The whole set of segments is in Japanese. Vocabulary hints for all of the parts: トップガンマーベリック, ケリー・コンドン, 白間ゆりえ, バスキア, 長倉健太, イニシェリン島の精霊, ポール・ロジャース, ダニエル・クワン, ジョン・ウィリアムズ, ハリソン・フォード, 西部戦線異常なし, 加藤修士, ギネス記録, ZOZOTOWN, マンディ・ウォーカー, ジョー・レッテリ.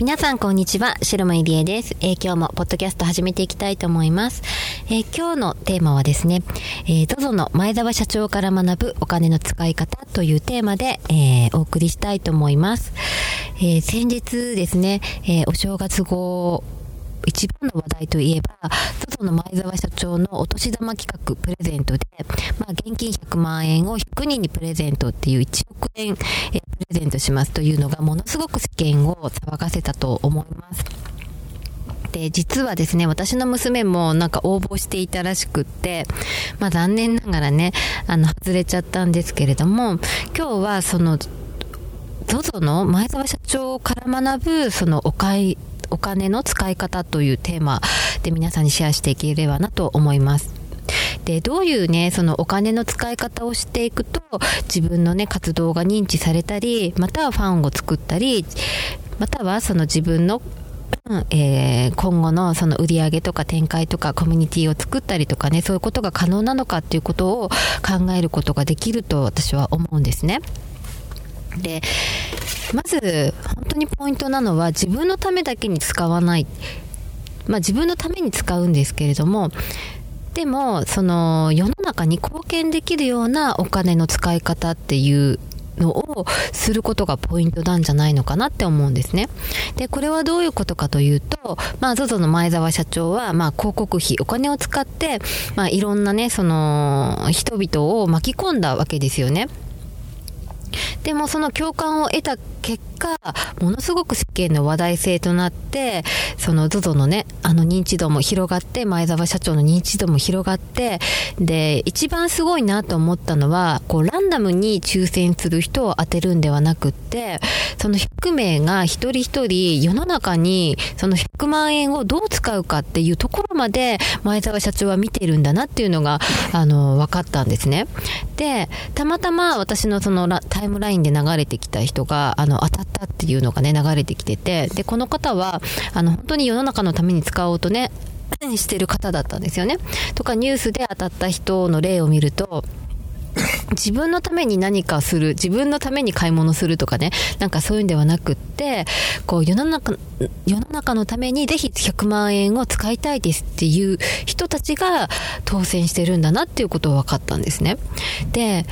皆さんこんにちは、白間ゆりえです。今日もポッドキャスト始めていきたいと思います。今日のテーマはですね、ZOZO の前澤社長から学ぶお金の使い方というテーマで、お送りしたいと思います。先日ですね、お正月後一番の話題といえば、ZOZOの前澤社長のお年玉企画プレゼントで、現金100万円を100人にプレゼントっていう1億円プレゼントしますというのがものすごく世間を騒がせたと思います。で、実はですね、私の娘もなんか応募していたらしくって、残念ながらね、外れちゃったんですけれども、今日はその ZOZO の前澤社長から学ぶそのお金の使い方というテーマで皆さんにシェアしていければなと思います。で、どういうね、そのお金の使い方をしていくと自分のね、活動が認知されたり、またはファンを作ったり、またはその自分の今後のその売り上げとか展開とかコミュニティを作ったりとかね、そういうことが可能なのかっていうことを考えることができると私は思うんですね。で、まず本当にポイントなのは、自分のためだけに使わない。自分のために使うんですけれども、でもその世の中に貢献できるようなお金の使い方っていうのをすることがポイントなんじゃないのかなって思うんですね。で、これはどういうことかというと、ZOZO の前澤社長は、広告費、お金を使って、いろんなね、その人々を巻き込んだわけですよね。でもその共感を得た結果、ものすごく世間の話題性となって、その ZOZO のね、認知度も広がって、前澤社長の認知度も広がって、で、一番すごいなと思ったのは、ランダムに抽選する人を当てるんではなくって、その100名が一人一人世の中にその100万円をどう使うかっていうところまで前澤社長は見てるんだなっていうのが分かったんですね。で、たまたま私のそのタイムラインで流れてきた人が当たったっていうのがね、流れてきてて、で、この方は本当に世の中のために使おうとねしてる方だったんですよね。とか、ニュースで当たった人の例を見ると、自分のために何かする、自分のために買い物するとかね、なんかそういうんではなくって、世の中のためにぜひ100万円を使いたいですっていう人たちが当選してるんだなっていうことを分かったんですね。で、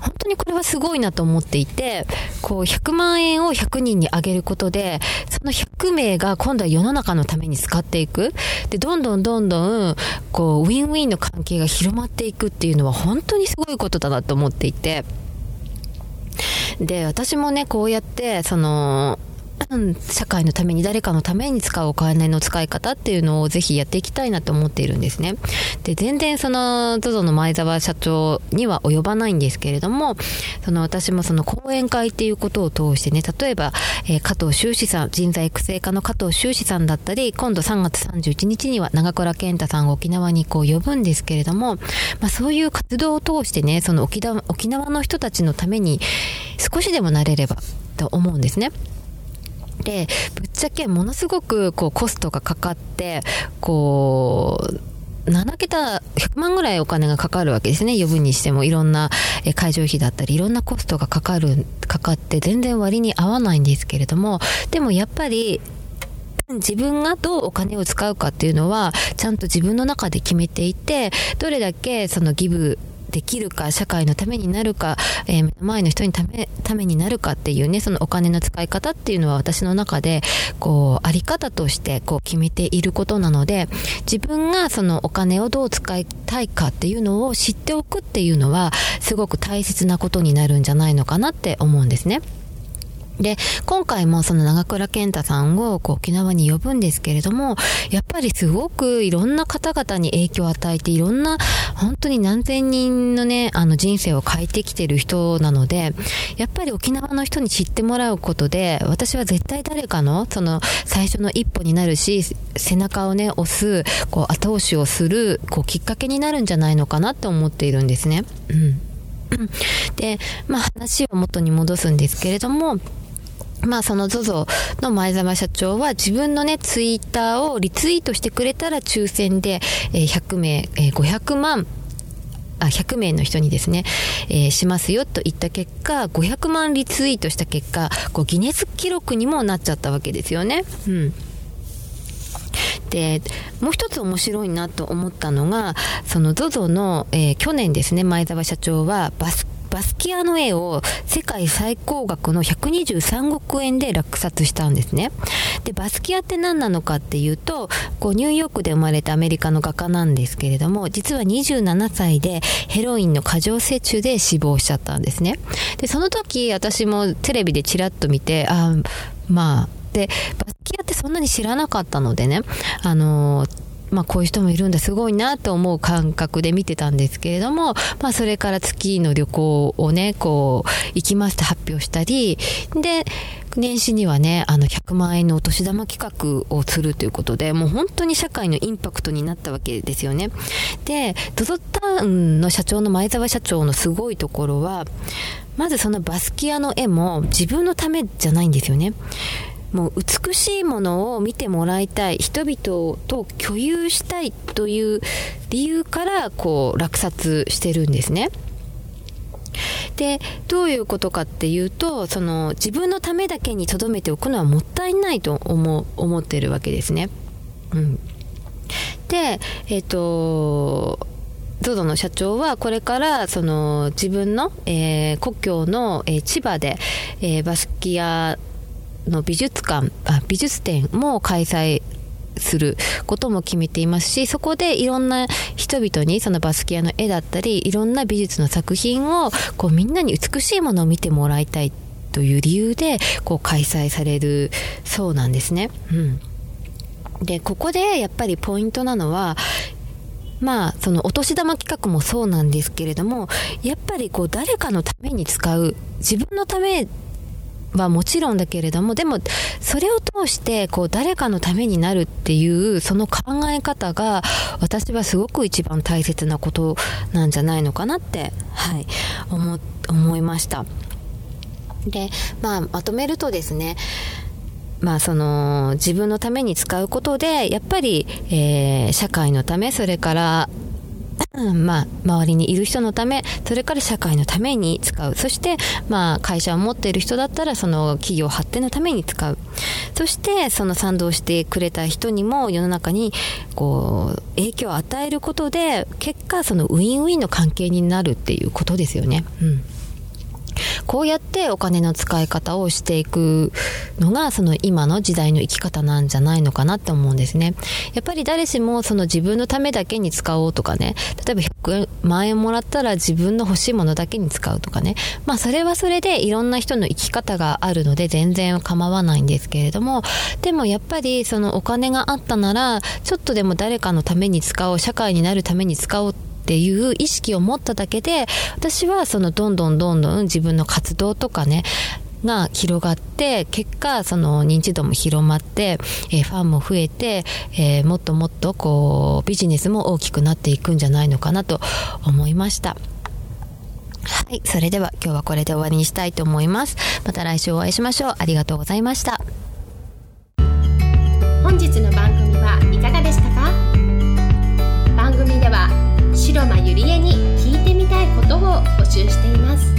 本当にこれはすごいなと思っていて、100万円を100人にあげることで、その100名が今度は世の中のために使っていく。で、どんどんウィンウィンの関係が広まっていくっていうのは本当にすごいことだなと思っていて、で、私もね、こうやってその社会のために、誰かのために使うお金の使い方っていうのをぜひやっていきたいなと思っているんですね。で、全然その ZOZO の前澤社長には及ばないんですけれども、その私もその講演会っていうことを通してね、例えば、加藤修士さん、人材育成課の加藤修士さんだったり、今度3月31日には長倉健太さんを沖縄に呼ぶんですけれども、そういう活動を通してね、その沖縄の人たちのために少しでもなれればと思うんですね。で、ぶっちゃけものすごくコストがかかって、7桁100万ぐらいお金がかかるわけですね。呼ぶにしてもいろんな会場費だったりいろんなコストがかかって全然割に合わないんですけれども、でもやっぱり自分がどうお金を使うかっていうのはちゃんと自分の中で決めていて、どれだけそのギブできるか、社会のためになるか、目の前の人のためになるかっていうね、そのお金の使い方っていうのは私の中であり方として決めていることなので、自分がそのお金をどう使いたいかっていうのを知っておくっていうのはすごく大切なことになるんじゃないのかなって思うんですね。で、今回もその長倉健太さんをこう沖縄に呼ぶんですけれども、やっぱりすごくいろんな方々に影響を与えて、いろんな本当に何千人のね、人生を変えてきてる人なので、やっぱり沖縄の人に知ってもらうことで、私は絶対誰かのその最初の一歩になるし、背中をね押す、こう後押しをするこうきっかけになるんじゃないのかなって思っているんですね。うん。で、まあ話を元に戻すんですけれども、まあその ZOZO の前澤社長は自分のねツイッターをリツイートしてくれたら抽選で100名100名の人にですね、しますよと言った結果、500万リツイートした結果、こうギネス記録にもなっちゃったわけですよね。うん。で、もう一つ面白いなと思ったのが、その ZOZO の、去年ですね、前澤社長はバスキアの絵を世界最高額の123億円で落札したんですね。で、バスキアって何なのかっていうと、こうニューヨークで生まれたアメリカの画家なんですけれども、実は27歳でヘロインの過剰摂取で死亡しちゃったんですね。で、その時私もテレビでチラッと見て、バスキアってそんなに知らなかったのでね、こういう人もいるんだ、すごいなと思う感覚で見てたんですけれども、まあそれから月の旅行をね、こう行きますと発表したり、で年始にはね、100万円のお年玉企画をするということで、もう本当に社会のインパクトになったわけですよね。で、ZOZOTOWNの社長の前澤社長のすごいところは、まずそのバスキアの絵も自分のためじゃないんですよね。もう美しいものを見てもらいたい、人々と共有したいという理由からこう落札してるんですね。で、どういうことかっていうと、その自分のためだけに留めておくのはもったいないと思ってるわけですね。うん、で、ZOZO の社長はこれからその自分の、故郷の、千葉で、バスキアの美術展も開催することも決めていますし、そこでいろんな人々にそのバスキアの絵だったり、いろんな美術の作品をこうみんなに美しいものを見てもらいたいという理由でこう開催されるそうなんですね。うん、で、ここでやっぱりポイントなのは、まあそのお年玉企画もそうなんですけれども、やっぱりこう誰かのために使う、自分のためはもちろんだけれども、でもそれを通してこう誰かのためになるっていうその考え方が、私はすごく一番大切なことなんじゃないのかなって、はい、思いました。で、まとめるとですね、その自分のために使うことで、やっぱり、社会のため、それから周りにいる人のため、それから社会のために使う。そして、会社を持っている人だったら、その企業発展のために使う。そして、その賛同してくれた人にも、世の中に、こう、影響を与えることで、結果、そのウィンウィンの関係になるっていうことですよね。うん。こうやってお金の使い方をしていくのが、その今の時代の生き方なんじゃないのかなって思うんですね。やっぱり誰しもその自分のためだけに使おうとかね、例えば100万円もらったら自分の欲しいものだけに使うとかね、それはそれでいろんな人の生き方があるので全然構わないんですけれども、でもやっぱりそのお金があったなら、ちょっとでも誰かのために使おう、社会になるために使おうっていう意識を持っただけで、私はそのどんどん自分の活動とかねが広がって、結果その認知度も広まって、ファンも増えて、もっとこうビジネスも大きくなっていくんじゃないのかなと思いました。はい、それでは今日はこれで終わりにしたいと思います。また来週お会いしましょう。ありがとうございました。本日の番組はいかがでしたか？番組では白間ゆりえに聞いてみたいことを募集しています。